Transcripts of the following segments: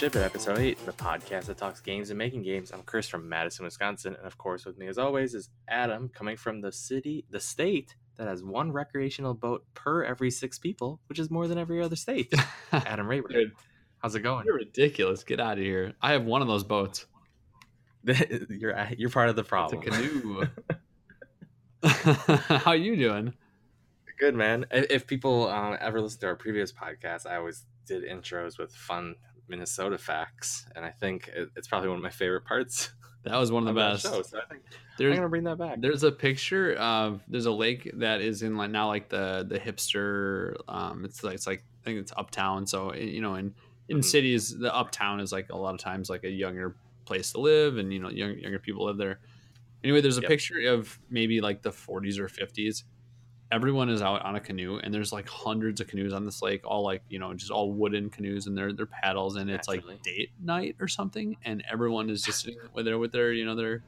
Championship at Episode 8, the podcast that talks games and making games. I'm Chris from Madison, Wisconsin, and of course with me as always is Adam, coming from the state that has one recreational boat per every six people, which is more than every other state. Adam Rayward, dude, how's it going? You're ridiculous. Get out of here. I have one of those boats. You're part of the problem. It's a canoe. How you doing? Good, man. If people ever listen to our previous podcast, I always did intros with fun Minnesota facts, and I think it's probably one of my favorite parts. That was one of the best. Show, so I think I'm gonna bring that back. There's a picture of a lake that is in like now like the hipster. It's like I think it's uptown. So you know, in cities, the uptown is like a lot of times like a younger place to live, and you know, younger people live there. Anyway, there's a picture of maybe like the 40s or 50s. Everyone is out on a canoe, and there's like hundreds of canoes on this lake, all like, you know, just all wooden canoes, and they're paddles, and it's like date night or something, and everyone is just sitting with their you know, their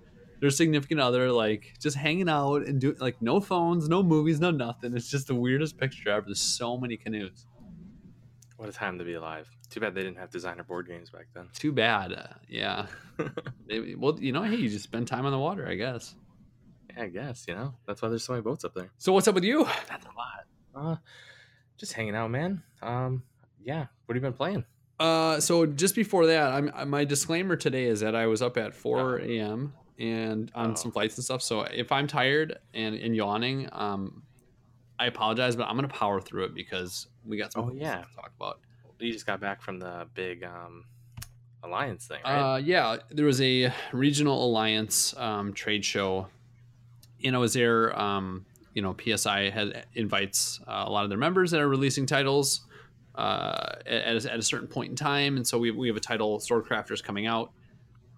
significant other, like just hanging out and doing like no phones, no movies, no nothing. It's just the weirdest picture ever. There's so many canoes. What a time to be alive. Too bad they didn't have designer board games back then. Too bad. Yeah. Well, you know, hey, you just spend time on the water, I guess. Yeah, I guess, you know, that's why there's so many boats up there. So what's up with you? That's a lot. Just hanging out, man. Yeah. What have you been playing? So just before that, my disclaimer today is that I was up at 4 a.m. and on some flights and stuff. So if I'm tired and yawning, I apologize, but I'm going to power through it because we got some to talk about. You just got back from the big alliance thing, right? Yeah. There was a regional alliance trade show. And I was there, you know, PSI invites a lot of their members that are releasing titles at a certain point in time. And so we have a title, Swordcrafters, coming out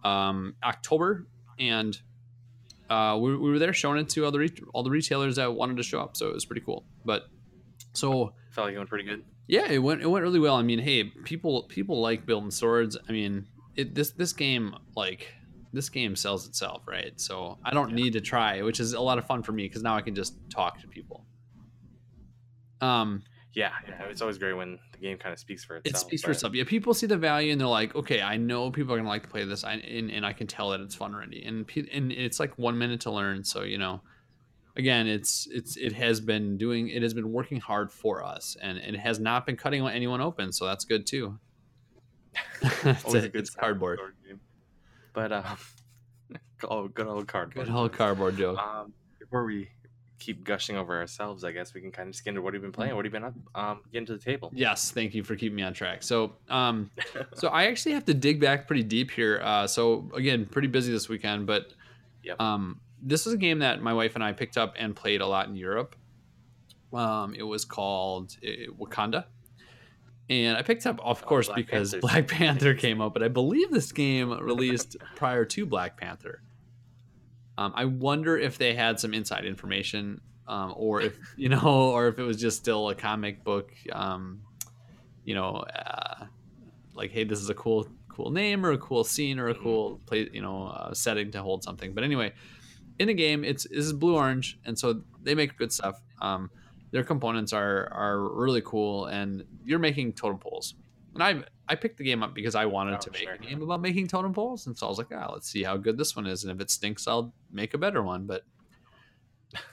October. And we were there showing it to all the retailers that wanted to show up. So it was pretty cool. But so... Felt like it went pretty good. Yeah, it went really well. I mean, hey, people like building swords. I mean, this game, like... This game sells itself, right? So I don't need to try, which is a lot of fun for me because now I can just talk to people. Yeah, it's always great when the game kind of speaks for itself. Yeah, people see the value and they're like, okay, I know people are gonna like to play this, and I can tell that it's fun already. And it's like 1 minute to learn, so you know, again, it has been working hard for us, and it has not been cutting anyone open, so that's good too. It's cardboard. But good old cardboard. Good old cardboard joke. Before we keep gushing over ourselves, I guess we can kind of skin to what you've been playing. What have you been up? Getting to the table. Yes, thank you for keeping me on track. So, so I actually have to dig back pretty deep here. So again, pretty busy this weekend, but this was a game that my wife and I picked up and played a lot in Europe. It was called Wakanda. And I picked up, of course, because Black Panther came up, but I believe this game released prior to Black Panther. I wonder if they had some inside information, or if it was just still a comic book, like, hey, this is a cool name or a cool scene or a cool play, setting to hold something. But anyway, in the game, this is Blue Orange, and so they make good stuff. Their components are really cool, and you're making totem poles. And I picked the game up because I wanted to make a game about making totem poles, and so I was like, let's see how good this one is, and if it stinks, I'll make a better one. But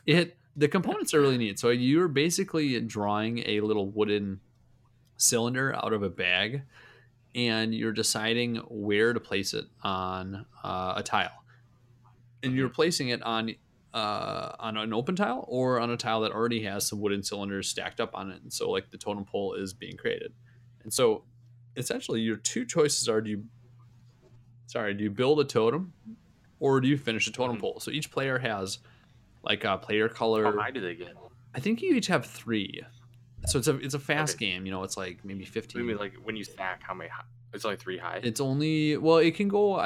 the components are really neat. So you're basically drawing a little wooden cylinder out of a bag, and you're deciding where to place it on a tile, and you're placing it on an open tile or on a tile that already has some wooden cylinders stacked up on it. And so like the totem pole is being created. And so essentially your two choices are, do you build a totem or do you finish a totem pole? So each player has like a player color. How high do they get? I think you each have three. So it's a fast game, you know, it's like maybe 15. Maybe like when you stack, how many, it's only three high. It's only, well, it can go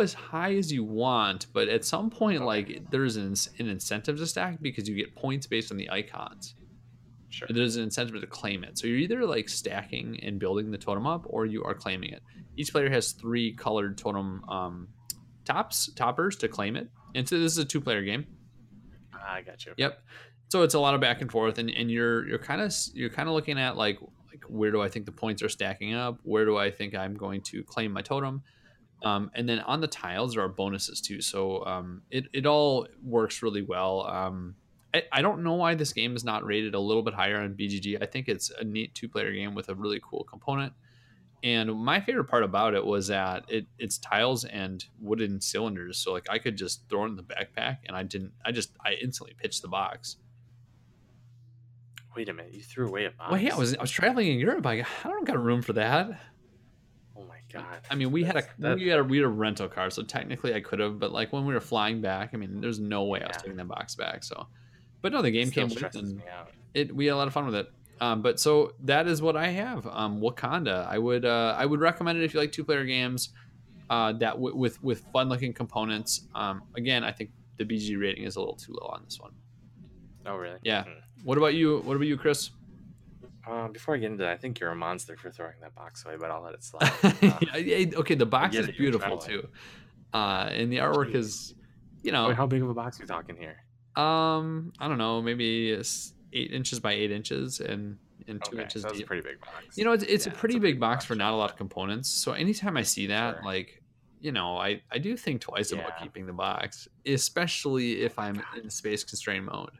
as high as you want, but at some point, like there's an incentive to stack because you get points based on the icons. Sure. There's an incentive to claim it. So you're either like stacking and building the totem up, or you are claiming it. Each player has three colored totem toppers to claim it. And so this is a two-player game. I got you. Yep. So it's a lot of back and forth, and you're kind of looking at like where do I think the points are stacking up? Where do I think I'm going to claim my totem? And then on the tiles, there are bonuses too. So it all works really well. I don't know why this game is not rated a little bit higher on BGG. I think it's a neat two-player game with a really cool component. And my favorite part about it was that it's tiles and wooden cylinders. So like I could just throw it in the backpack and I instantly pitched the box. Wait a minute, you threw away a box? Well, yeah, I was traveling in Europe. I don't got room for that. Oh my god. I mean, we had a rental car, so technically I could have, but like when we were flying back, I mean, there's no way I was taking that box back. So, but no, the game came with and we had a lot of fun with it. But so that is what I have. Wakanda. I would recommend it if you like two-player games that with fun-looking components. Again, I think the BG rating is a little too low on this one. Oh really? Yeah. Mm-hmm. What about you? What about you, Chris? Before I get into that, I think you're a monster for throwing that box away, but I'll let it slide. Okay, the box is beautiful too, and the artwork is, you know. Wait, how big of a box are we talking here? I don't know, maybe 8 inches by 8 inches and 2 inches. That's a pretty big box. You know, it's a pretty big box for not a lot of components. So anytime I see that, like, you know, I do think twice about keeping the box, especially if I'm in space constrained mode,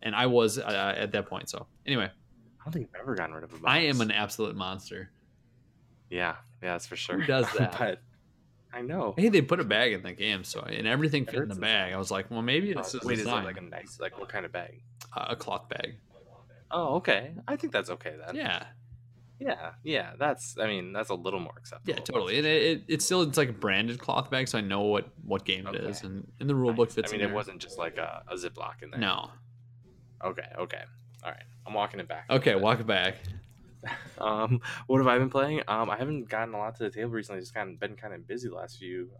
and I was at that point. So anyway. I don't think I've ever gotten rid of a box. I am an absolute monster. Yeah, that's for sure. Who does that? But I know. Hey, they put a bag in the game, so and everything fit in the bag. I was like, well, maybe this is. Wait, is it like a nice, like what kind of bag? A cloth bag. Oh, okay. I think that's okay then. Yeah. That's. I mean, that's a little more acceptable. Yeah, totally. And it's like a branded cloth bag, so I know what game it is, and the rule book fits. I mean, in there. It wasn't just like a Ziploc in there. No. Okay. All right, I'm walking it back. Okay, walk it back. What have I been playing? I haven't gotten a lot to the table recently. Just been kind of busy the last few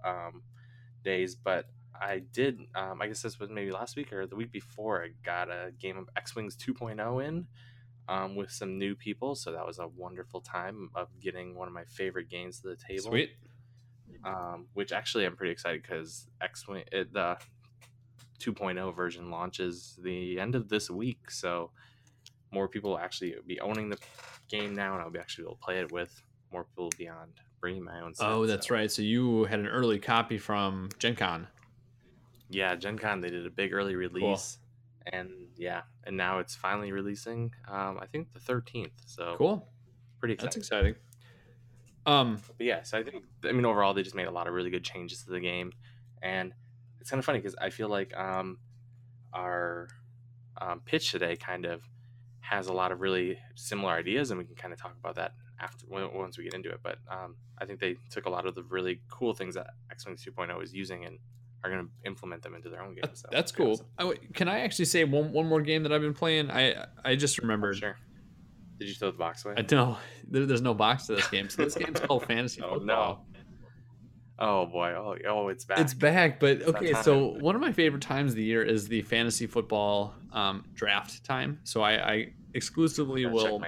days, but I did. I guess this was maybe last week or the week before. I got a game of X-Wing 2.0 in with some new people, so that was a wonderful time of getting one of my favorite games to the table. Sweet. Which actually I'm pretty excited because X-Wing the 2.0 version launches the end of this week, so more people will actually be owning the game now, and I'll be actually able to play it with more people beyond bringing my own set. Oh, that's right. So you had an early copy from Gen Con. Yeah, Gen Con, they did a big early release. Cool. And now it's finally releasing, I think the 13th. So cool. Pretty exciting. That's exciting. So I think, I mean, overall, they just made a lot of really good changes to the game. And it's kind of funny because I feel like our pitch today kind of has a lot of really similar ideas, and we can kind of talk about that after once we get into it. But I think they took a lot of the really cool things that X-Wing 2.0 is using and are going to implement them into their own game. So that's cool. Awesome. Can I actually say one more game that I've been playing? I just remembered. Sure. Did you throw the box away? No, there's no box to this game. So this game's called Fantasy Football. No. Oh boy! Oh, it's back! It's back! But okay, so one of my favorite times of the year is the fantasy football draft time. So I exclusively will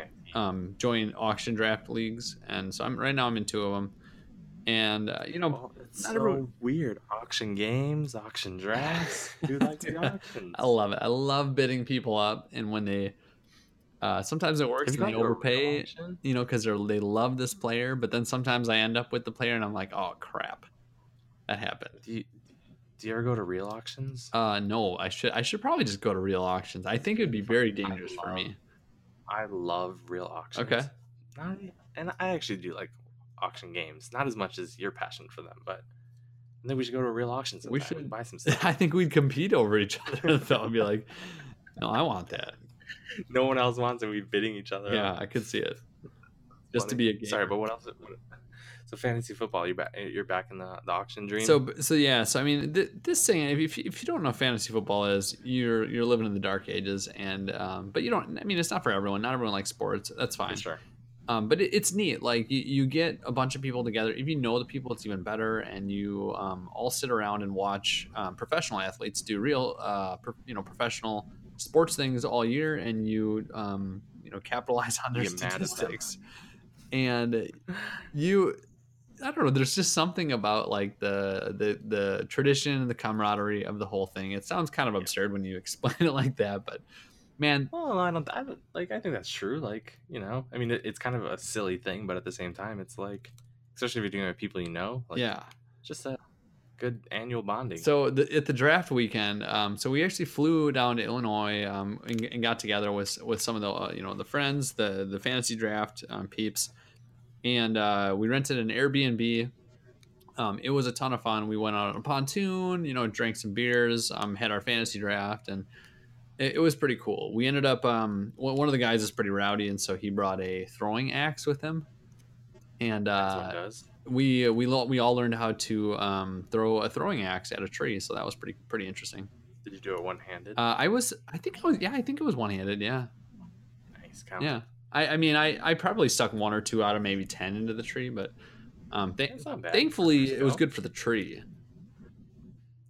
join auction draft leagues, and so I'm in two of them. And you know, it's not so weird auction games, auction drafts. Dude likes the auctions. I love it. I love bidding people up, and when they sometimes it works and they overpay, you know, because they love this player. But then sometimes I end up with the player and I'm like, oh crap, that happened. Do you ever go to real auctions? No, I should probably just go to real auctions. I think it'd be very dangerous for me. I love real auctions. Okay. And I actually do like auction games, not as much as your passion for them, but I think we should go to a real auction sometime. We should buy some stuff. I think we'd compete over each other. So I'd be like, no, I want that. No one else wants it. We're bidding each other. Yeah, I could see it. Just funny. To be a gamer. Sorry, but what else? So fantasy football, you're back in the auction dream. So I mean, this thing. If you don't know what fantasy football is, you're living in the dark ages. And but you don't. I mean, it's not for everyone. Not everyone likes sports. That's fine. For sure. But it's neat. Like you get a bunch of people together. If you know the people, it's even better. And you all sit around and watch professional athletes do real professional sports things all year, and you capitalize on their statistics. And I don't know, there's just something about like the tradition and the camaraderie of the whole thing. It sounds kind of absurd when you explain it like that, but man. Well, I think that's true. Like, you know, I mean, it's kind of a silly thing, but at the same time, it's like, especially if you're doing it with people you know, like, yeah, just a good annual bonding. So at the draft weekend, so we actually flew down to Illinois and got together with some of the the friends, the fantasy draft peeps, and we rented an Airbnb. It was a ton of fun. We went out on a pontoon, drank some beers, had our fantasy draft, and it was pretty cool. We ended up, one of the guys is pretty rowdy, and so he brought a throwing axe with him. And we all learned how to throw a throwing axe at a tree, so that was pretty interesting. Did you do it one-handed? I think it was one-handed, yeah. Nice count. Yeah, I probably stuck one or two out of maybe 10 into the tree, but... thankfully it was good for the tree.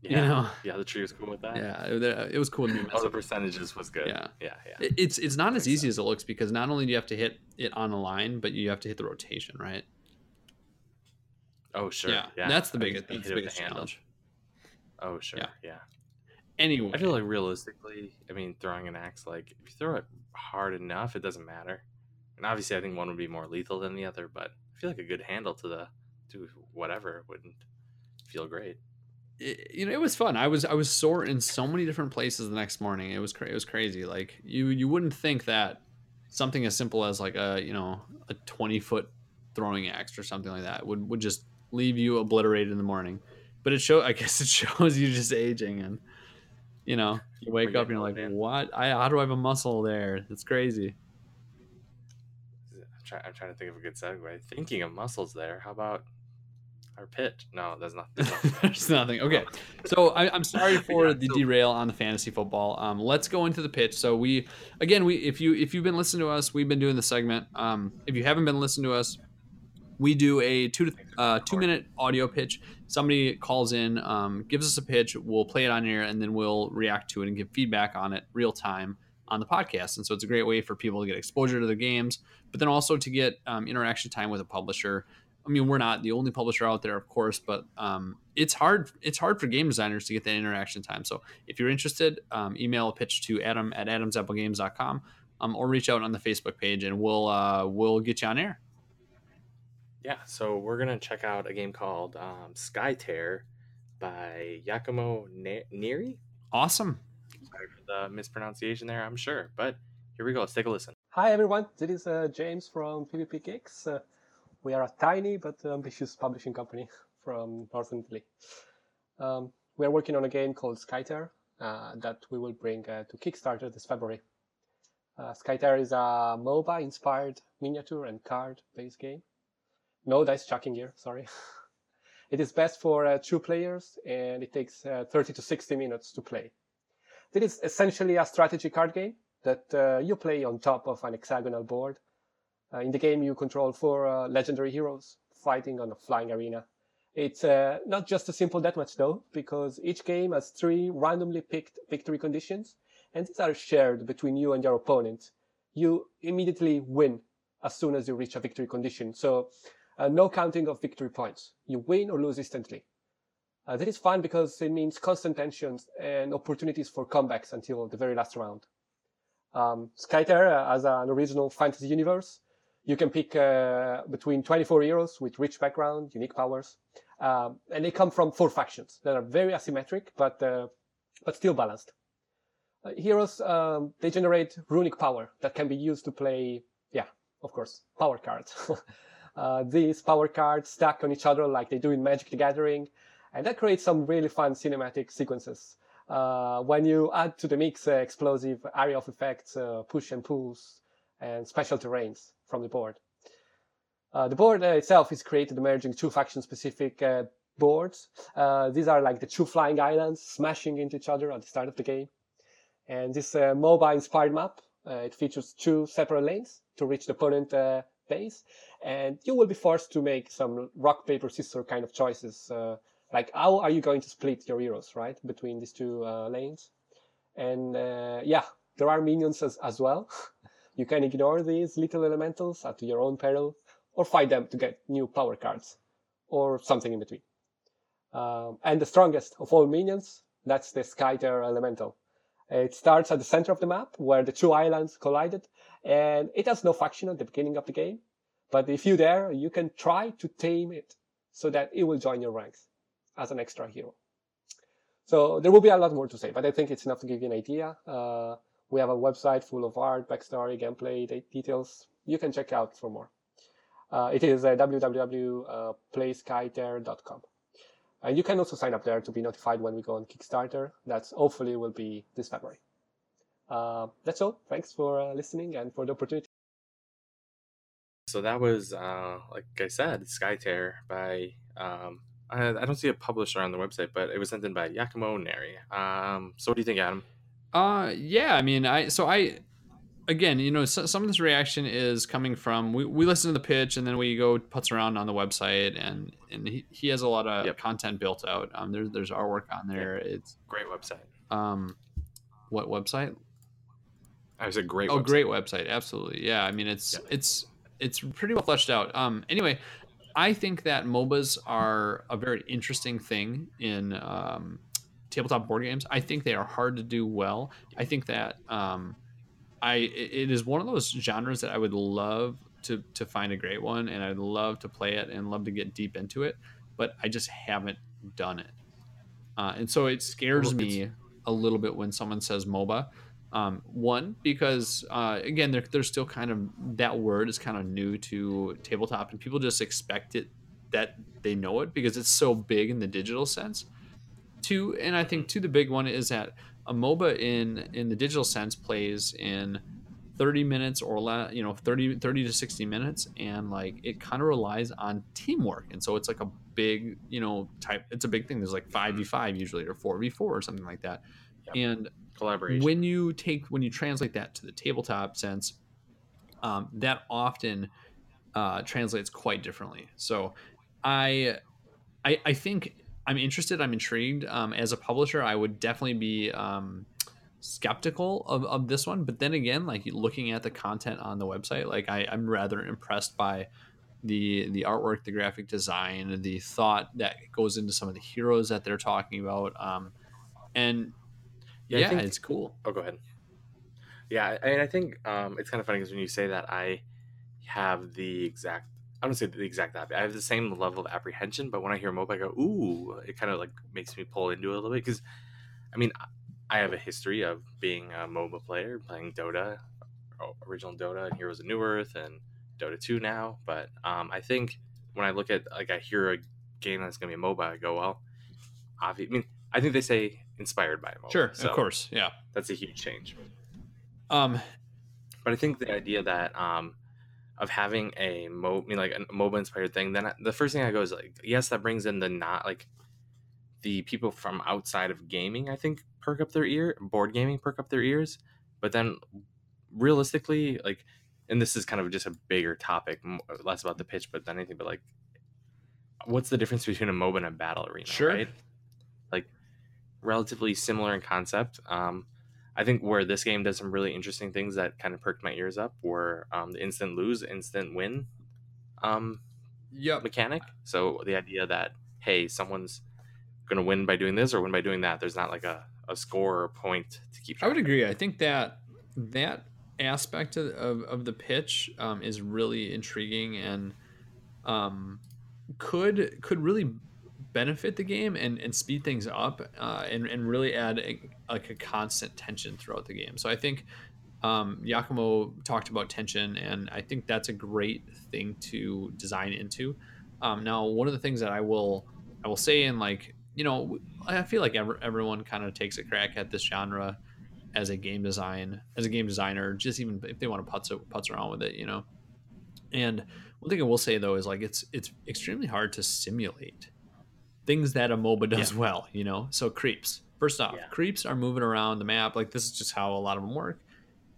Yeah. Yeah, the tree was cool with that. Yeah, it was cool. All the percentages was good. Yeah. It's not as easy as it looks, because not only do you have to hit it on a line, but you have to hit the rotation, right? Oh, sure. Yeah. That's the biggest challenge. Oh, sure. Yeah. Anyway, I feel like realistically, I mean, throwing an axe, like if you throw it hard enough, it doesn't matter. And obviously I think one would be more lethal than the other, but I feel like a good handle to whatever wouldn't feel great. It was fun. I was sore in so many different places the next morning. It was crazy. Like you wouldn't think that something as simple as like a 20-foot throwing axe or something like that would just leave you obliterated in the morning. But it shows you just aging, and you wake up and you're like, man. What? How do I have a muscle there? It's crazy. I'm trying to think of a good segue. Thinking of muscles there. How about our pitch? No, there's nothing. There's nothing. Okay. So I'm sorry for the derail on the fantasy football. Let's go into the pitch. So if you've been listening to us, we've been doing the segment. If you haven't been listening to us, we do a 2-minute audio pitch. Somebody calls in, gives us a pitch. We'll play it on air, and then we'll react to it and give feedback on it real time on the podcast. And so it's a great way for people to get exposure to their games, but then also to get interaction time with a publisher. I mean, we're not the only publisher out there, of course, but it's hard for game designers to get that interaction time. So if you're interested, email a pitch to Adam at adamsapplegames.com, or reach out on the Facebook page, and we'll get you on air. Yeah, so we're going to check out a game called SkyTear by Giacomo Neri. Awesome. Sorry for the mispronunciation there, I'm sure. But here we go. Let's take a listen. Hi, everyone. This is James from PvP Geeks. We are a tiny but ambitious publishing company from northern Italy. We are working on a game called SkyTear that we will bring to Kickstarter this February. SkyTear is a MOBA-inspired miniature and card-based game. No dice chucking here, sorry. It is best for 2 players, and it takes 30 to 60 minutes to play. It is essentially a strategy card game that you play on top of an hexagonal board. In the game, you control 4 legendary heroes fighting on a flying arena. It's not just a simple deathmatch, though, because each game has 3 randomly picked victory conditions, and these are shared between you and your opponent. You immediately win as soon as you reach a victory condition, so no counting of victory points. You win or lose instantly. That is fun because it means constant tensions and opportunities for comebacks until the very last round. SkyTear has an original fantasy universe. You can pick between 24 heroes with rich background, unique powers, and they come from 4 factions that are very asymmetric but still balanced. Heroes, they generate runic power that can be used to play, power cards. These power cards stack on each other like they do in Magic the Gathering, and that creates some really fun cinematic sequences. When you add to the mix explosive area of effects, push and pulls, and special terrains from the board. The board itself is created merging 2 faction-specific boards. These are like the 2 flying islands smashing into each other at the start of the game. And this MOBA-inspired map, it features 2 separate lanes to reach the opponent base, and you will be forced to make some rock, paper, scissors kind of choices. Like, how are you going to split your heroes, right, between these 2 lanes? And, there are minions as well. You can ignore these little elementals at your own peril, or fight them to get new power cards, or something in between. And the strongest of all minions, that's the SkyTear elemental. It starts at the center of the map where the two islands collided, and it has no faction at the beginning of the game. But if you're there, you can try to tame it so that it will join your ranks as an extra hero. So there will be a lot more to say, but I think it's enough to give you an idea. We have a website full of art, backstory, gameplay, details. You can check out for more. It is www.playskytear.com. And you can also sign up there to be notified when we go on Kickstarter. That's hopefully will be this February. That's all. Thanks for listening and for the opportunity. So that was, like I said, SkyTear by, I don't see a publisher on the website, but it was sent in by Giacomo Neri. So what do you think, Adam? So some of this reaction is coming from, we listen to the pitch and then we go putz around on the website, and he has a lot of content built out. There's artwork on there. It's great website. What website? I was a great website. Oh, great website. Absolutely. Yeah. I mean, it's pretty well fleshed out. Anyway, I think that MOBAs are a very interesting thing in, tabletop board games. I think they are hard to do well. I think that, it is one of those genres that I would love to find a great one, and I'd love to play it and love to get deep into it, but I just haven't done it. And so it scares me a little bit when someone says MOBA. One, because, again, they're still kind of, that word is kind of new to tabletop, and people just expect it that they know it because it's so big in the digital sense. Two, and I think the big one is that a MOBA in the digital sense plays in 30 minutes or less, 30 to 60 minutes, and like it kind of relies on teamwork, and so it's like a big, it's a big thing. There's like 5v5 usually, or 4v4 or something like that, and collaboration. When you translate that to the tabletop sense, that often translates quite differently. So, I think. I'm interested. I'm intrigued. As a publisher, I would definitely be skeptical of this one. But then again, like looking at the content on the website, like I'm rather impressed by the artwork, the graphic design, the thought that goes into some of the heroes that they're talking about. I think it's cool. Oh, go ahead. Yeah, and I think it's kind of funny because when you say that, I have the same level of apprehension, but when I hear MOBA, I go, ooh, it kind of like makes me pull into it a little bit. Because, I mean, I have a history of being a MOBA player, playing Dota, original Dota and Heroes of New Earth and Dota 2 now. But I think when I look at, like, I hear a game that's going to be a MOBA, I go, well, obviously, I mean, I think they say inspired by a MOBA. Sure, so of course, yeah. That's a huge change. But I think the idea that... of having a MOBA inspired thing, then the first thing I go is like, yes, that brings in the not like the people from outside of gaming, I think, board gaming perk up their ears. But then realistically, like, and this is kind of just a bigger topic, less about the pitch, but anything, but like, what's the difference between a MOBA and a battle arena? Sure. Right? Like relatively similar in concept. I think where this game does some really interesting things that kind of perked my ears up were the instant lose, instant win mechanic. So the idea that, hey, someone's going to win by doing this or win by doing that. There's not like a score or point to keep track of. I would agree. I think that aspect of the pitch is really intriguing and could really benefit the game and speed things up and really add a constant tension throughout the game. So I think Giacomo talked about tension, and I think that's a great thing to design into. Now, one of the things that I will say, and like, I feel like everyone kind of takes a crack at this genre as a game designer, just even if they want to putz around with it, And one thing I will say though is like it's extremely hard to simulate things that a MOBA does well, So creeps. First off, creeps are moving around the map. Like this is just how a lot of them work.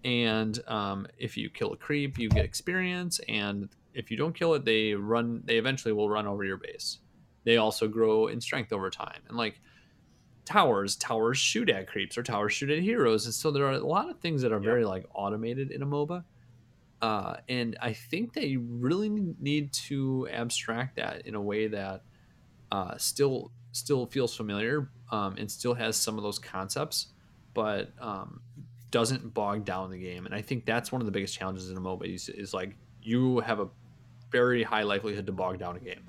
And if you kill a creep, you get experience. And if you don't kill it, they eventually will run over your base. They also grow in strength over time. And like towers shoot at creeps or towers shoot at heroes. And so there are a lot of things that are very like automated in a MOBA. And I think they really need to abstract that in a way that still feels familiar and still has some of those concepts but doesn't bog down the game. And I think that's one of the biggest challenges in a MOBA is like you have a very high likelihood to bog down a game.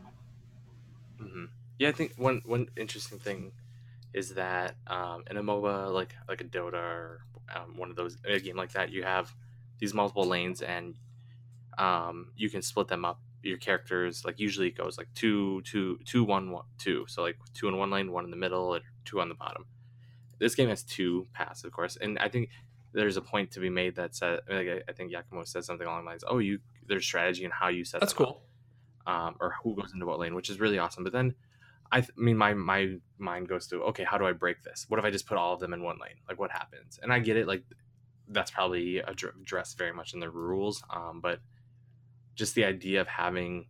Mm-hmm. Yeah, I think one interesting thing is that in a MOBA like a Dota or one of those, a game like that, you have these multiple lanes and you can split them up. Your characters, like, usually it goes like 2, 2, 2, 1, 1, 2. So like 2 in one lane, 1 in the middle, and 2 on the bottom. This game has 2 paths, of course, and I think there's a point to be made that said, like, I think Giacomo said something along the lines, "Oh, you there's strategy in how you set that's them cool up, or who goes into what lane," which is really awesome. But then, I mean, my mind goes to, okay, how do I break this? What if I just put all of them in one lane? Like, what happens? And I get it, like, that's probably addressed very much in the rules, but just the idea of having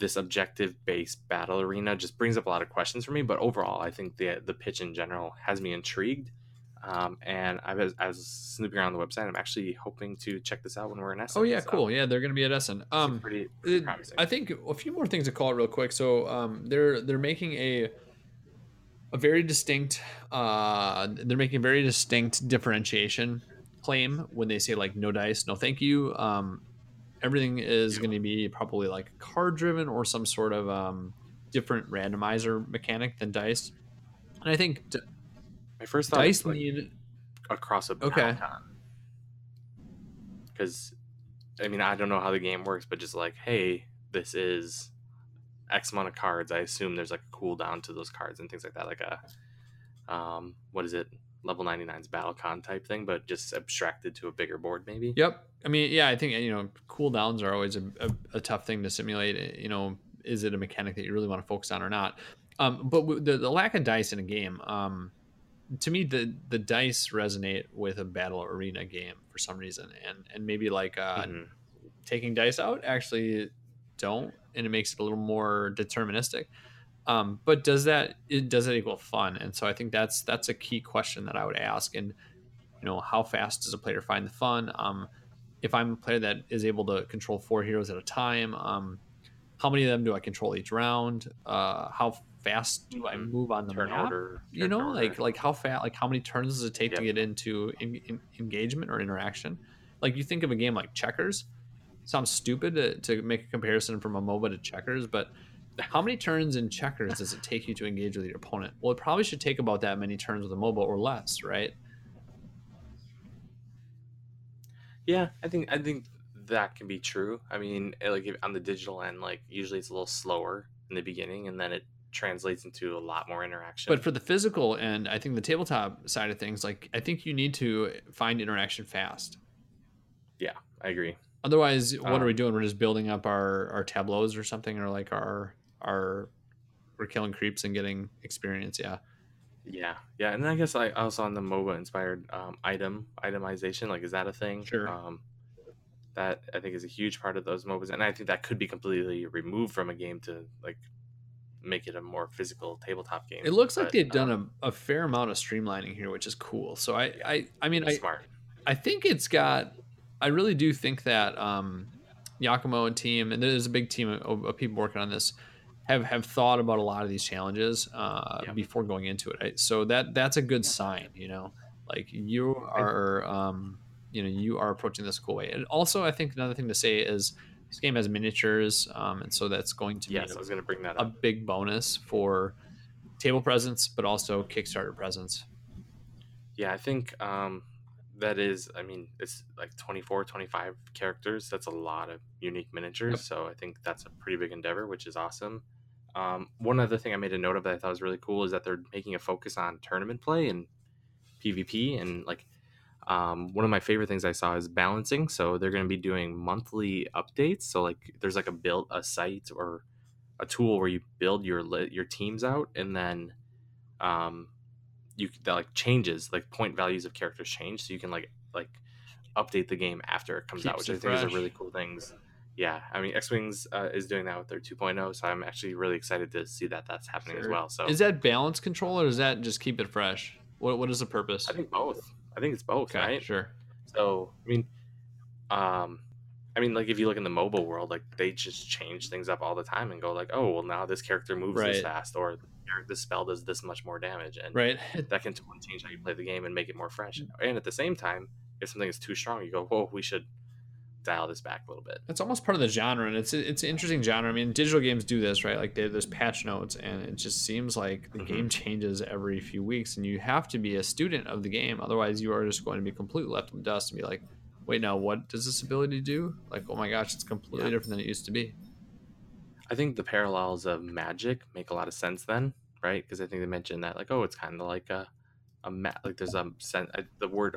this objective-based battle arena just brings up a lot of questions for me. But overall, I think the pitch in general has me intrigued. And I was snooping around the website. I'm actually hoping to check this out when we're in Essen. Oh, yeah, cool. Yeah, they're going to be at Essen. Pretty promising. I think a few more things to call it real quick. So they're making a very distinct differentiation claim when they say, like, no dice, no thank you. Everything is going to be probably like card driven or some sort of different randomizer mechanic than dice. And I think my first thought dice was, like, need across a Battlecon, because I mean, I don't know how the game works, but just like, hey, this is X amount of cards. I assume there's like a cooldown to those cards and things like that, like a what is it? Level 99's Battlecon type thing, but just abstracted to a bigger board, maybe. Yep. I mean, yeah, I think, you know, cooldowns are always a tough thing to simulate. You know, is it a mechanic that you really want to focus on or not? But the lack of dice in a game, to me, the dice resonate with a battle arena game for some reason, and maybe like taking dice out actually don't, and it makes it a little more deterministic. But does that equal fun? And so I think that's a key question that I would ask. And, you know, how fast does a player find the fun? If I'm a player that is able to control 4 heroes at a time, how many of them do I control each round? How fast do I move on the turn map? Order, you know, order. Like how fast, like how many turns does it take to get into engagement or interaction? Like, you think of a game like checkers. It sounds stupid to make a comparison from a MOBA to checkers, but how many turns in checkers does it take you to engage with your opponent? Well, it probably should take about that many turns with a MOBA or less, right? Yeah, I think that can be true. I mean, like, on the digital end, like, usually it's a little slower in the beginning, and then it translates into a lot more interaction. But for the physical end, I think the tabletop side of things, like, I think you need to find interaction fast. Yeah, I agree. Otherwise, what are we doing? We're just building up our tableaus or something, or like we're killing creeps and getting experience. Yeah And I guess I also, on the MOBA inspired itemization, like, is that a thing? Sure. That I think is a huge part of those MOBAs, and I think that could be completely removed from a game to, like, make it a more physical tabletop game. It looks like they've done a fair amount of streamlining here, which is cool. So I mean, smart. I think it's got, I really do think that Giacomo and team, and there's a big team of people working on this, have thought about a lot of these challenges before going into it. Right? So that's a good sign, you know, like, you are, you know, you are approaching this cool way. And also, I think another thing to say is this game has miniatures. And so that's going to be a big bonus for table presence, but also Kickstarter presence. Yeah, I think that is, I mean, it's like 24, 25 characters. That's a lot of unique miniatures. Yep. So I think that's a pretty big endeavor, which is awesome. One other thing I made a note of that I thought was really cool is that they're making a focus on tournament play and PvP. And, like, one of my favorite things I saw is balancing. So they're going to be doing monthly updates. So, like, there's like a site or a tool where you build your teams out, and then that, like, changes, like, point values of characters change, so you can like update the game after it comes out, which I think is a really cool thing. Yeah, I mean, X-Wings is doing that with their 2.0, so I'm actually really excited to see that that's happening as well. So is that balance control, or is that just keep it fresh? What is the purpose? I think it's both, okay, right? Sure. So, I mean, I mean, like, if you look in the MOBA world, like, they just change things up all the time and go like, oh, well, now this character moves this fast, or this spell does this much more damage. And that can totally change how you play the game and make it more fresh. And at the same time, if something is too strong, you go, whoa, we should dial this back a little bit. That's almost part of the genre, and it's an interesting genre. I mean, digital games do this, right? Like, there's patch notes, and it just seems like the game changes every few weeks, and you have to be a student of the game. Otherwise, you are just going to be completely left in the dust and be like, wait, now what does this ability do? Like, oh my gosh, it's completely different than it used to be. I think the parallels of Magic make a lot of sense then, right? Because I think they mentioned that, like, oh, it's kind of like like there's a sense. The word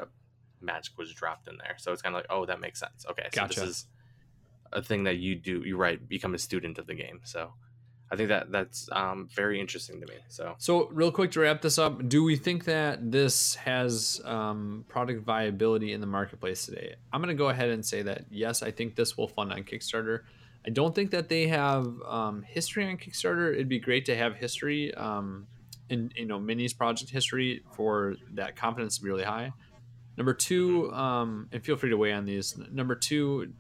Magic was dropped in there, so it's kind of like, oh, that makes sense. Okay, so gotcha. This is a thing that you do. You become a student of the game. So I think that's very interesting to me. So real quick to wrap this up, do we think that this has product viability in the marketplace today? I'm going to go ahead and say that, yes, I think this will fund on Kickstarter. I don't think that they have history on Kickstarter. It'd be great to have history and, you know, Minnie's project history for that confidence to be really high. Number two, and feel free to weigh on these. Number two,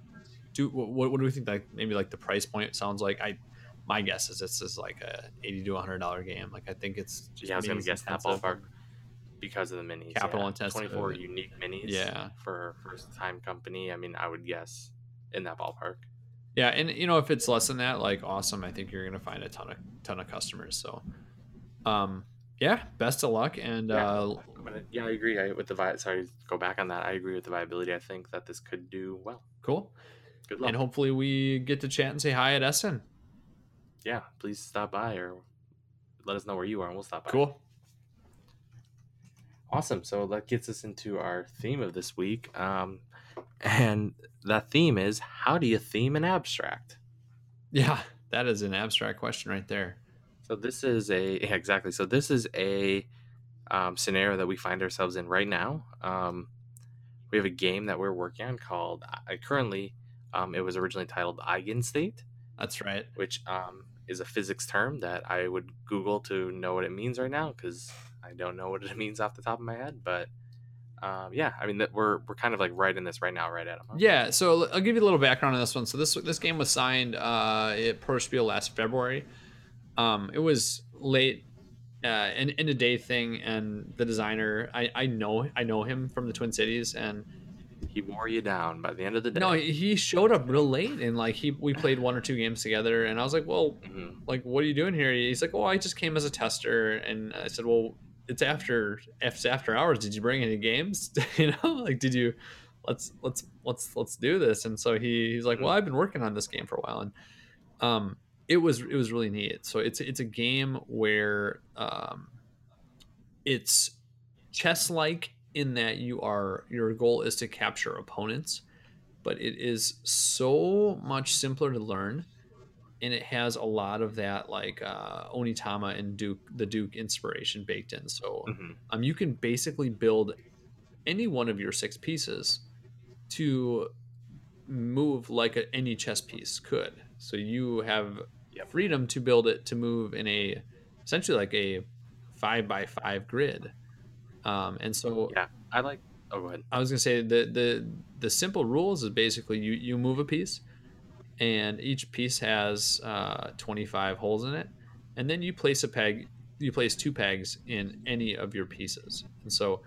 what do we think? Like, maybe like the price point sounds like my guess is this is like a $80 to $100 game. Like, I think it's just I was gonna guess that ballpark because of the minis. Capital intensive. 24 unique minis. Yeah. For a first time company, I mean, I would guess in that ballpark. Yeah, and you know, if it's less than that, like, awesome. I think you're gonna find a ton of customers. So, yeah, best of luck. And I agree with the vibe. Sorry, go back on that. I agree with the viability. I think that this could do well. Cool. Good luck. And hopefully we get to chat and say hi at Essen. Yeah, please stop by or let us know where you are and we'll stop by. Cool. Awesome. So that gets us into our theme of this week. And that theme is, how do you theme an abstract? Yeah, that is an abstract question right there. So this is a scenario that we find ourselves in right now. We have a game that we're working on called, it was originally titled Eigenstate. That's right. Which is a physics term that I would Google to know what it means right now, because I don't know what it means off the top of my head. But we're kind of like right in this right now, right, Adam? Yeah. So I'll give you a little background on this one. So this game was signed at Pro Spiel last February. It was late, an end of day thing, and the designer, I know him from the Twin Cities, and he wore you down by the end of the day. No, he showed up real late, and like we played one or two games together, and I was like, well, like, what are you doing here? He's like, oh, I just came as a tester, and I said, well, it's after hours. Did you bring any games? You know, like, did you? Let's do this. And so he's like, well, I've been working on this game for a while, and It was really neat. So it's a game where it's chess-like in that your goal is to capture opponents, but it is so much simpler to learn, and it has a lot of that like Onitama and the Duke inspiration baked in. So you can basically build any one of your six pieces to move like any chess piece could. So you have freedom to build it to move in essentially like a 5x5 grid. And so go ahead. I was going to say the simple rules is basically you move a piece, and each piece has 25 holes in it. And then you place two pegs in any of your pieces. And so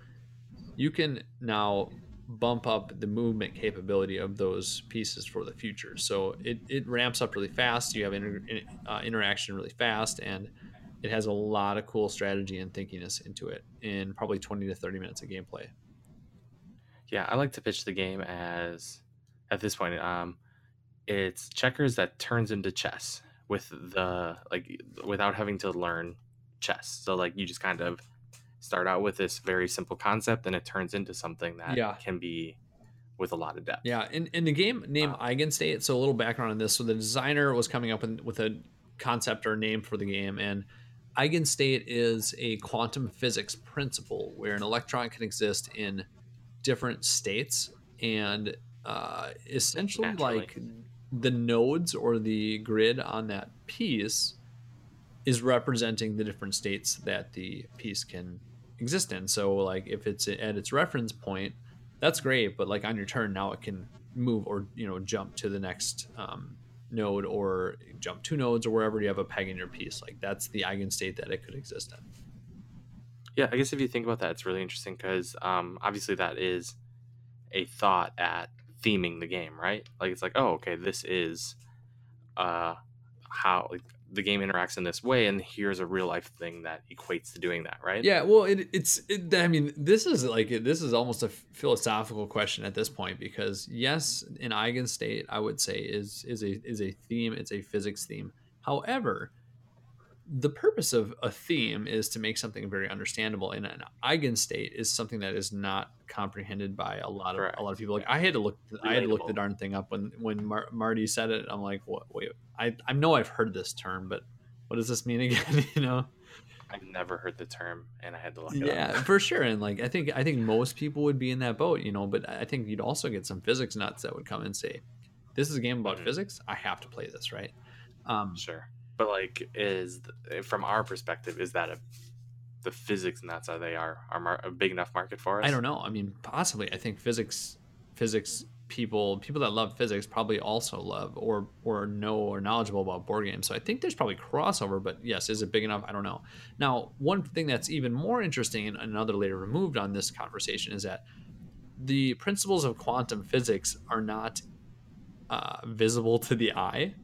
you can now bump up the movement capability of those pieces for the future. So it ramps up really fast. You have interaction really fast, and it has a lot of cool strategy and thinkiness into it in probably 20 to 30 minutes of gameplay. Yeah, I like to pitch the game as, at this point, it's checkers that turns into chess without having to learn chess. So like you just kind of start out with this very simple concept, and it turns into something that can be with a lot of depth. Yeah, and the game named Eigenstate, so a little background on this. So the designer was coming up with a concept or name for the game, and Eigenstate is a quantum physics principle where an electron can exist in different states, and essentially naturally, like the nodes or the grid on that piece is representing the different states that the piece can exist in. So like if it's at its reference point, that's great, but like on your turn now it can move or, you know, jump to the next node or jump two nodes or wherever you have a peg in your piece. Like, that's the eigenstate that it could exist in. Yeah, I guess if you think about that, it's really interesting because obviously that is a thought at theming the game, right? Like, it's like, oh, okay, this is how like the game interacts in this way, and here's a real life thing that equates to doing that, right? Yeah, well, it's I mean, this is almost a philosophical question at this point, because yes, an eigenstate, I would say, is a theme. It's a physics theme. However, the purpose of a theme is to make something very understandable, and an eigenstate is something that is not comprehended by a lot of people. Like, I had to look the darn thing up when Marty said it. I'm like, what? Wait, I know I've heard this term, but what does this mean again? You know, I've never heard the term, and I had to look it up. Yeah, for sure. And like, I think most people would be in that boat, you know. But I think you'd also get some physics nuts that would come and say, "This is a game about physics. I have to play this, right?" Sure. But like, from our perspective, is that the physics nuts, are they a big enough market for us? I don't know. I mean, possibly. I think physics people that love physics probably also love or know or knowledgeable about board games. So I think there's probably crossover. But yes, is it big enough? I don't know. Now, one thing that's even more interesting and another layer removed on this conversation is that the principles of quantum physics are not visible to the eye.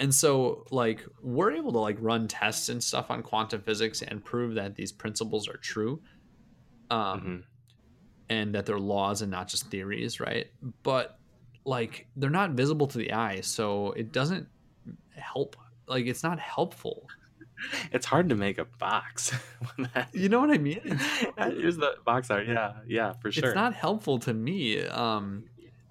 And so, like, we're able to, like, run tests and stuff on quantum physics and prove that these principles are true, and that they're laws and not just theories, right? But, like, they're not visible to the eye, so it doesn't help. Like, it's not helpful. It's hard to make a box. You know what I mean? Here's the box art. Yeah, for sure. It's not helpful to me.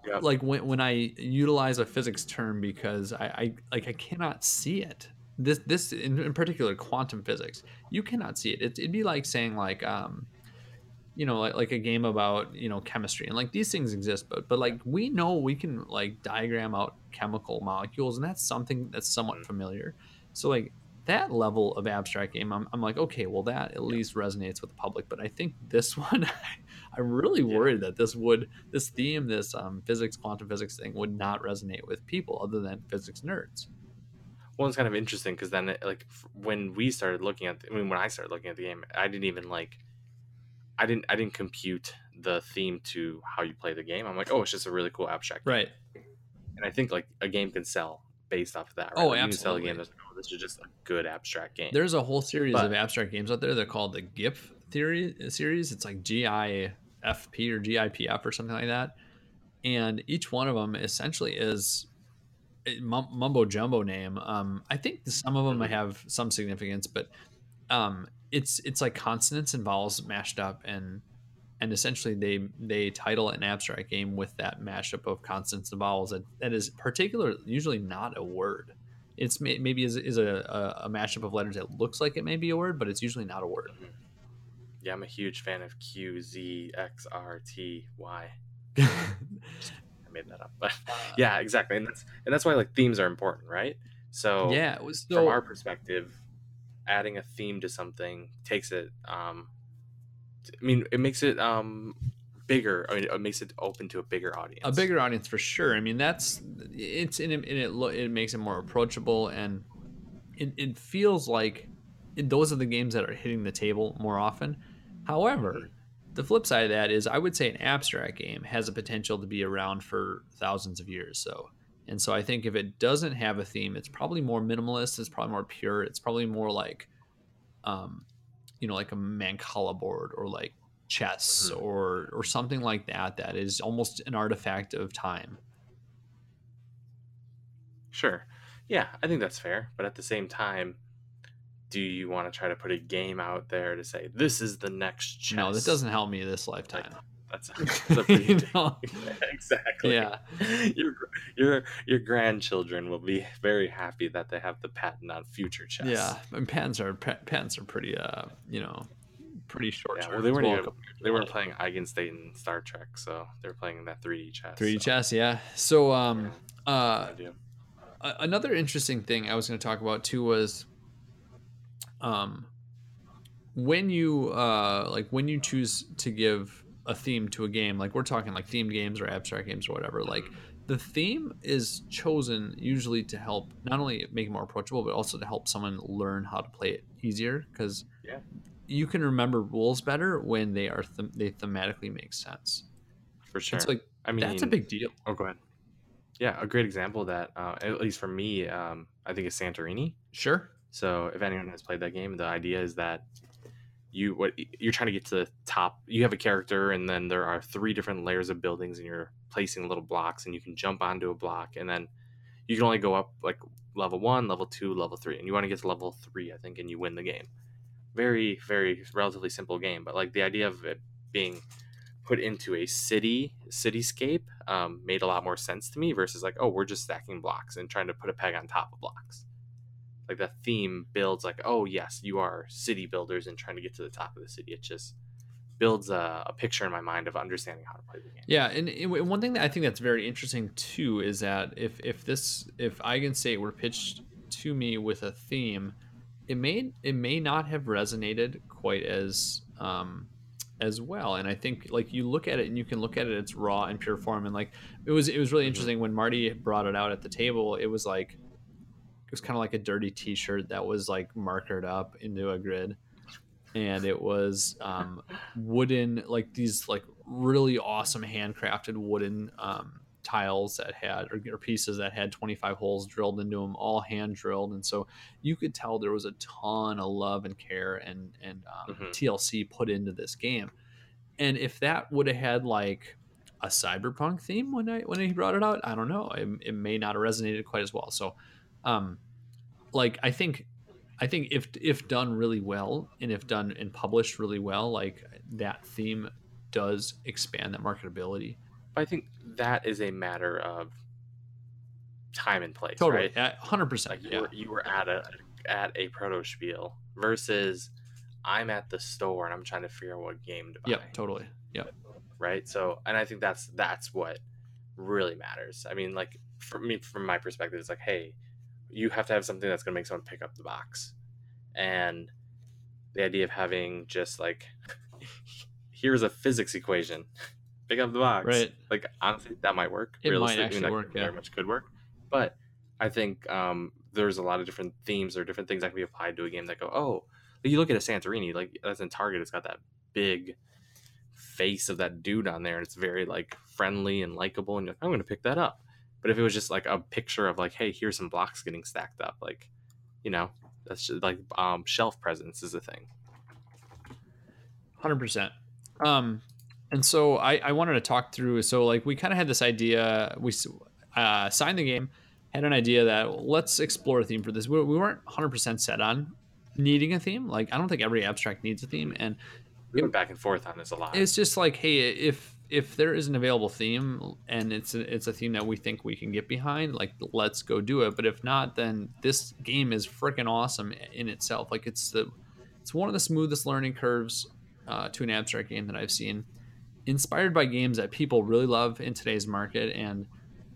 Yep. Like when I utilize a physics term, because I cannot see it. This in particular, quantum physics, you cannot see it. It'd be like saying, like, you know, like a game about, you know, chemistry, and like these things exist, but like we know we can like diagram out chemical molecules, and that's something that's somewhat familiar. So like that level of abstract game, I'm like, okay, well that at least resonates with the public. But I think this one, I'm really worried that this physics, quantum physics thing would not resonate with people other than physics nerds. Well, it's kind of interesting because then when I started looking at the game, I didn't compute the theme to how you play the game. I'm like, oh, it's just a really cool abstract game. Right. And I think like a game can sell based off of that, right? Oh, like, absolutely. You can sell a game that's like, oh, this is just a good abstract game. There's a whole series of abstract games out there. They're called the GIF theory series. It's like GIFP or GIPF or something like that. And each one of them essentially is a mumbo jumbo name. I think some of them have some significance, but it's like consonants and vowels mashed up, and essentially they title an abstract game with that mashup of consonants and vowels that is particular, usually not a word. It's maybe is a mashup of letters that looks like it may be a word, but it's usually not a word. Yeah, I'm a huge fan of Q, Z, X, R, T, Y. I made that up, but yeah, exactly. And that's why like themes are important, right? So yeah, from our perspective, adding a theme to something takes it. I mean, it makes it bigger. I mean, it makes it open to a bigger audience for sure. I mean, it makes it more approachable, and it feels like those are the games that are hitting the table more often. However, the flip side of that is I would say an abstract game has a potential to be around for thousands of years. So I think if it doesn't have a theme, it's probably more minimalist. It's probably more pure. It's probably more like, you know, like a Mancala board or like chess or something like that. That is almost an artifact of time. Sure. Yeah, I think that's fair. But at the same time, do you want to try to put a game out there to say, this is the next chess? No, that doesn't help me this lifetime. That's a pretty big no. Exactly. Yeah. Your grandchildren will be very happy that they have the patent on future chess. Yeah. And patents are pretty, you know, pretty short. Yeah, well, they weren't playing Eigenstate in Star Trek. So they were playing that 3D chess. Yeah. So, another interesting thing I was going to talk about too was, when you choose to give a theme to a game, like we're talking like themed games or abstract games or whatever, like the theme is chosen usually to help not only make it more approachable, but also to help someone learn how to play it easier, because you can remember rules better when they are they thematically make sense. For sure. It's like, I mean, that's a big deal. Oh, go ahead. Yeah, a great example of that, at least for me, I think is Santorini. Sure. So if anyone has played that game, the idea is that you're trying to get to the top. You have a character, and then there are three different layers of buildings, and you're placing little blocks, and you can jump onto a block, and then you can only go up like level 1, level 2, level 3, and you want to get to level 3, I think, and you win the game. Very, very relatively simple game, but like the idea of it being put into a cityscape made a lot more sense to me versus like, oh, we're just stacking blocks and trying to put a peg on top of blocks. Like that theme builds like, oh yes, you are city builders and trying to get to the top of the city. It just builds a picture in my mind of understanding how to play the game. Yeah, and one thing that I think that's very interesting too is that if Eigenstate were pitched to me with a theme, it may not have resonated quite as well. And I think like you look at it and you can look at it its raw and pure form, and like it was really interesting when Marty brought it out at the table. It was like, it was kind of like a dirty t-shirt that was like markered up into a grid, and it was wooden, like these like really awesome handcrafted wooden tiles that had or pieces that had 25 holes drilled into them, all hand drilled. And so you could tell there was a ton of love and care and TLC put into this game. And if that would have had like a cyberpunk theme when he brought it out, I don't know, it may not have resonated quite as well. So I think if done really well, and if done and published really well, like that theme does expand that marketability. I think that is a matter of time and place. Totally. Right? 100%. Like you were at a proto spiel versus I'm at the store and I'm trying to figure out what game to buy. Yeah, totally. Yeah. Right. So, and I think that's what really matters. I mean, like for me, from my perspective, it's like, hey, you have to have something that's going to make someone pick up the box. And the idea of having just like, here's a physics equation, pick up the box. Right. Like, honestly, that might work. It might actually work. Yeah. Very much could work. But I think there's a lot of different themes or different things that can be applied to a game that go, oh, like you look at a Santorini, like that's in Target. It's got that big face of that dude on there. And it's very like friendly and likable. And you're like, I'm going to pick that up. But if it was just like a picture of like, hey, here's some blocks getting stacked up, like, you know, that's just like shelf presence is a thing. 100%. And so I wanted to talk through. So like we kind of had this idea. We signed the game, had an idea that let's explore a theme for this. We weren't 100% set on needing a theme. Like I don't think every abstract needs a theme. And we went back and forth on this a lot. It's just like, hey, if there is an available theme and it's a theme that we think we can get behind, like let's go do it. But if not, then this game is freaking awesome in itself. Like it's one of the smoothest learning curves to an abstract game that I've seen, inspired by games that people really love in today's market. And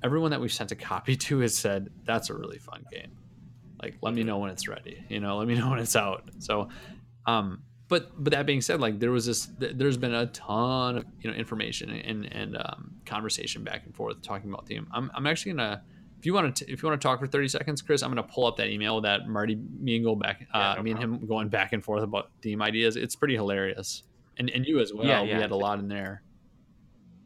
everyone that we've sent a copy to has said, that's a really fun game. Like, let me know when it's ready, you know, let me know when it's out. So, But that being said, like there's been a ton of, you know, information and conversation back and forth talking about theme. I'm actually gonna, if you want to talk for 30 seconds, Chris, I'm gonna pull up that email that Marty Mingle and him going back and forth about theme ideas. It's pretty hilarious, and you as well. Yeah, we had a lot in there.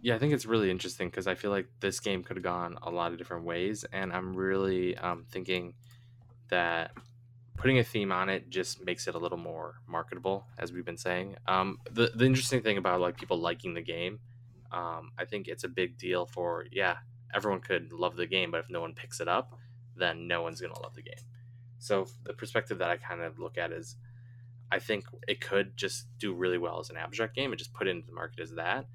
Yeah, I think it's really interesting because I feel like this game could have gone a lot of different ways, and I'm really thinking that putting a theme on it just makes it a little more marketable, as we've been saying. The interesting thing about like people liking the game, I think it's a big deal for, everyone could love the game, but if no one picks it up, then no one's going to love the game. So the perspective that I kind of look at is, I think it could just do really well as an abstract game and just put it into the market as that.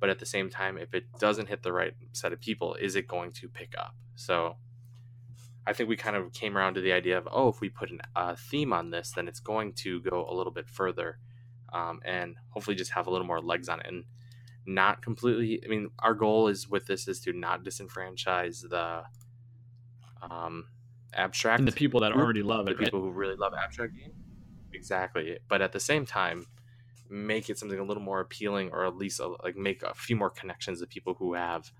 But at the same time, if it doesn't hit the right set of people, is it going to pick up? So I think we kind of came around to the idea of, if we put a theme on this, then it's going to go a little bit further and hopefully just have a little more legs on it and not completely. I mean, our goal is with this is to not disenfranchise the abstract. And the people that already love it. The people who really love abstract games. Exactly. But at the same time, make it something a little more appealing, or at least like make a few more connections to people who have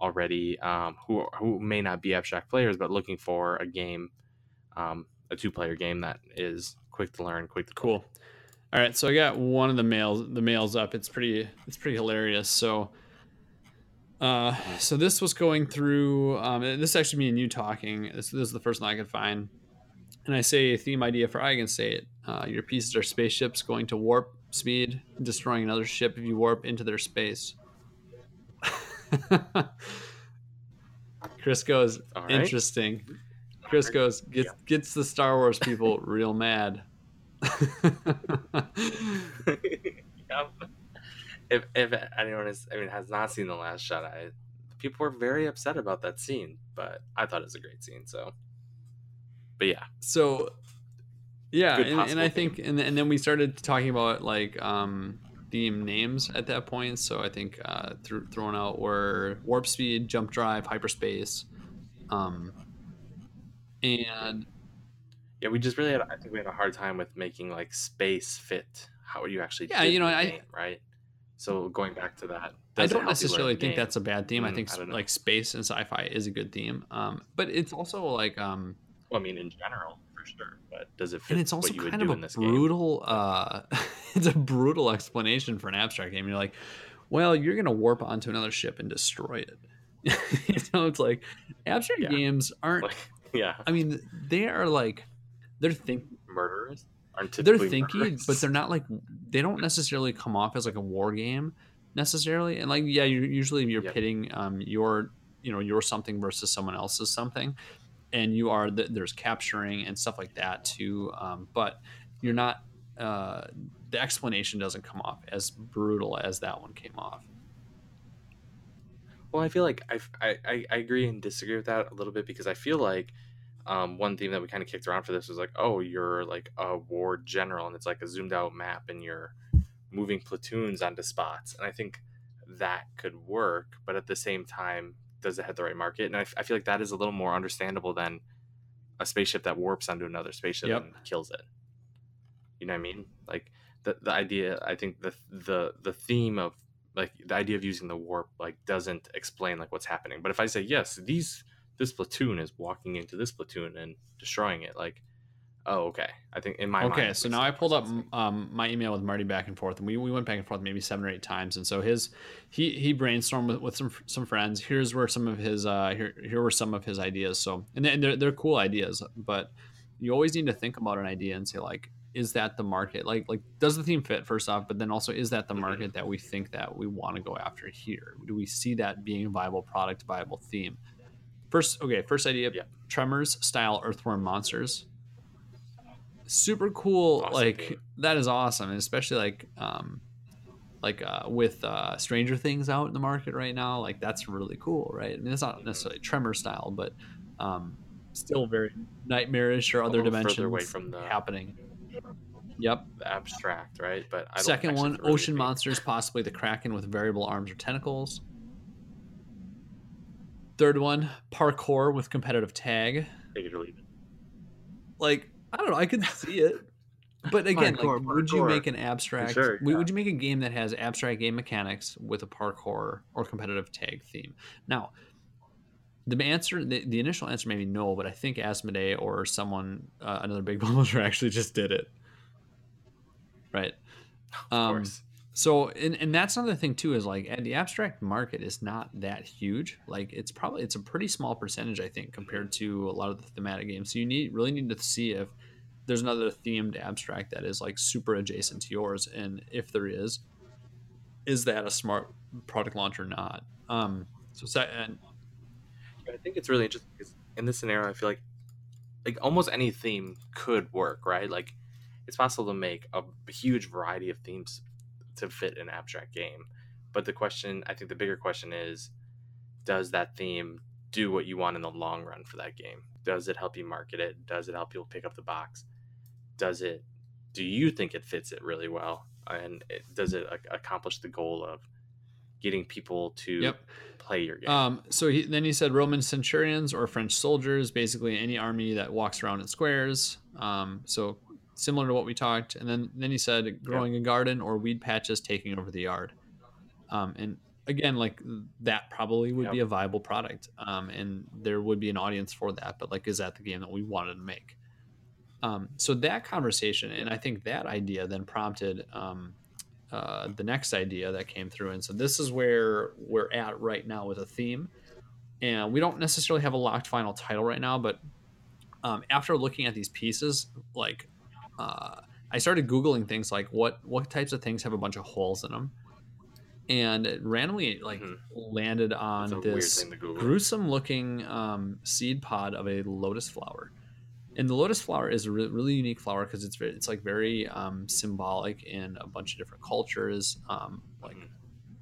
already, who may not be abstract players, but looking for a game, a two-player game that is quick to learn, quick to play. Cool. All right, so I got one of the mails up. It's pretty hilarious. So this was going through, this is actually me and you talking. This is the first one I could find. And I say, theme idea for Eigenstate. Your pieces are spaceships going to warp speed, destroying another ship if you warp into their space. Chris goes, all right. Interesting. Chris goes, gets the Star Wars people real mad. Yep. If anyone has not seen The Last Jedi, people were very upset about that scene, but I thought it was a great scene. And I think, and then we started talking about like theme names at that point. So I think thrown out were warp speed, jump drive, hyperspace, and yeah, we just really I think we had a hard time with making like space fit. How you actually right. So going back to that, I don't necessarily think that's a bad theme. I think like space and sci-fi is a good theme, but it's also like in general for sure. But does it fit? And it's also what you kind of a brutal. It's a brutal explanation for an abstract game. You're like, well, you're gonna warp onto another ship and destroy it. You know, it's like abstract games aren't. Like, yeah, I mean they are like. They're thinking murderers, but they're not like, they don't necessarily come off as like a war game necessarily. And like, yeah, you're pitting your something versus someone else's something, and there's capturing and stuff like that too. But you're not, the explanation doesn't come off as brutal as that one came off. Well, I feel like I agree and disagree with that a little bit, because I feel like one theme that we kind of kicked around for this was like, oh, you're like a war general, and it's like a zoomed out map and you're moving platoons onto spots. And I think that could work, but at the same time, does it hit the right market? And I feel like that is a little more understandable than a spaceship that warps onto another spaceship and kills it. You know what I mean? Like the idea, I think the theme of like the idea of using the warp, like doesn't explain like what's happening. But if I say, yes, this platoon is walking into this platoon and destroying it. Like, oh, okay. I think in my mind. Okay, so now I pulled up my email with Marty back and forth, and we went back and forth maybe 7 or 8 times. And so he brainstormed with some friends. Here were some of his ideas. So and they're cool ideas, but you always need to think about an idea and say like, is that the market? Like does the theme fit first off? But then also, is that the market that we think that we want to go after here? Do we see that being a viable product, viable theme? First idea, Tremors style earthworm monsters. Super cool, awesome, like dude. That is awesome, and especially with Stranger Things out in the market right now, like that's really cool, right? I mean, it's not necessarily Tremor style, but still very nightmarish or other dimensions further away from the happening. Yep, the abstract, right? But second one, ocean monsters, possibly the Kraken with variable arms or tentacles. Third one, parkour with competitive tag. Take it or leave it. Like, I don't know, I could see it. But again, parkour, would you make an abstract? Sure, yeah. Would you make a game that has abstract game mechanics with a parkour or competitive tag theme? Now, the initial answer may be no, but I think Asmodee or someone, another big publisher, actually just did it. Right. Of course. So, and that's another thing too, is like the abstract market is not that huge. Like it's a pretty small percentage, I think, compared to a lot of the thematic games. So you really need to see if there's another themed abstract that is like super adjacent to yours. And if there is that a smart product launch or not? I think it's really interesting because in this scenario, I feel like almost any theme could work, right? Like it's possible to make a huge variety of themes to fit an abstract game. But the question, I think the bigger question is, does that theme do what you want in the long run for that game? Does it help you market it? Does it help you pick up the box? Do you think it fits it really well? And does it accomplish the goal of getting people to play your game? So then he said Roman centurions or French soldiers, basically any army that walks around in squares. So similar to what we talked. And then he said growing a garden or weed patches taking over the yard. And again, like that probably would be a viable product. And there would be an audience for that. But like, is that the game that we wanted to make? So that conversation, and I think that idea then prompted the next idea that came through. And so this is where we're at right now with a theme. And we don't necessarily have a locked final title right now, but after looking at these pieces, like I started Googling things like what types of things have a bunch of holes in them, and it randomly like landed on this gruesome looking seed pod of a lotus flower. And the lotus flower is a really unique flower because it's like very symbolic in a bunch of different cultures. Like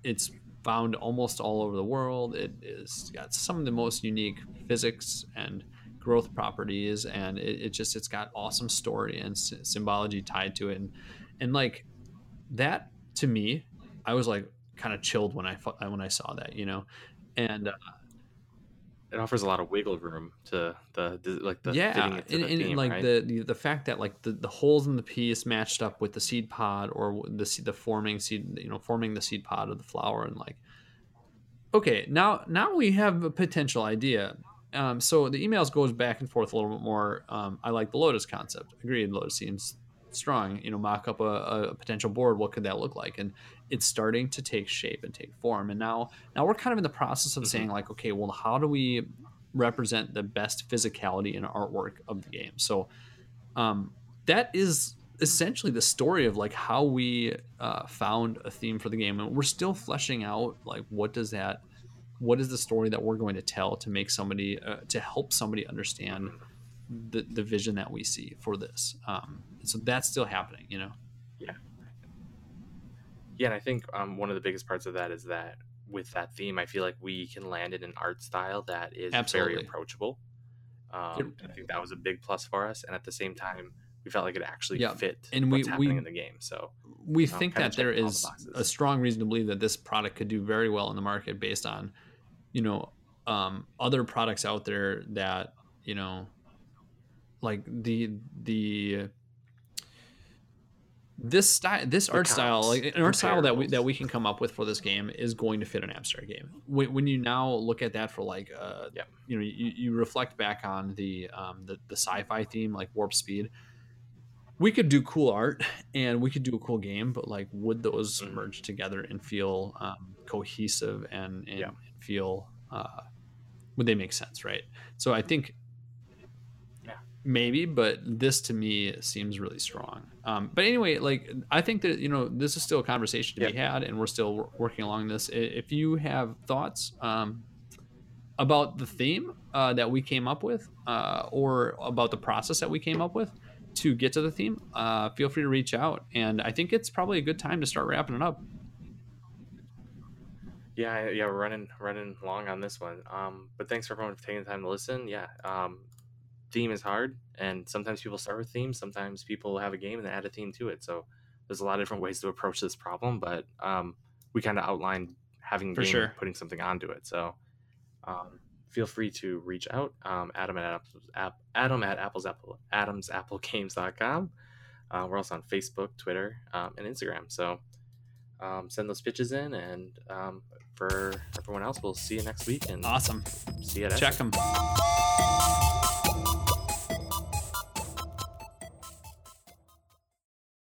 it's found almost all over the world. It is got some of the most unique physics and growth properties, and it's got awesome story and symbology tied to it, and like that to me, I was like kind of chilled when I saw that, you know, and it offers a lot of wiggle room to the fact that like the holes in the piece matched up with the seed pod or forming the seed pod of the flower, and like okay, now we have a potential idea. So the emails goes back and forth a little bit more. I like the Lotus concept. Agreed, Lotus seems strong. You know, mock up a potential board. What could that look like? And it's starting to take shape and take form. And now we're kind of in the process of saying like, okay, well, how do we represent the best physicality and artwork of the game? So that is essentially the story of like how we found a theme for the game, and we're still fleshing out like what is the story that we're going to tell to make somebody to help somebody understand the vision that we see for this. So that's still happening, you know? Yeah. Yeah. And I think one of the biggest parts of that is that with that theme, I feel like we can land in an art style that is very approachable. I think that was a big plus for us. And at the same time, we felt like it actually fit and what's happening in the game. So we think that there is a strong reason to believe that this product could do very well in the market based on, you know, other products out there that, you know, like this art style that we can come up with for this game is going to fit an abstract game. When you now look at that for like you know, you reflect back on the sci-fi theme like Warp Speed, we could do cool art and we could do a cool game, but like would those merge together and feel cohesive and feel would they make sense, right? So I think maybe, but this to me seems really strong. But anyway, like I think that, you know, this is still a conversation to be had, and we're still working along this. If you have thoughts about the theme that we came up with or about the process that we came up with to get to the theme, feel free to reach out. And I think it's probably a good time to start wrapping it up. Yeah, we're running long on this one. But thanks for everyone for taking the time to listen. Theme is hard, and sometimes people start with themes, sometimes people have a game and they add a theme to it, so there's a lot of different ways to approach this problem, but we kind of outlined having a game and putting something onto it, so feel free to reach out. Adam at adamsapplegames.com. We're also on Facebook, Twitter, and Instagram, so send those pitches in, and for everyone else, we'll see you next week, and awesome, see you at Essen. Check them.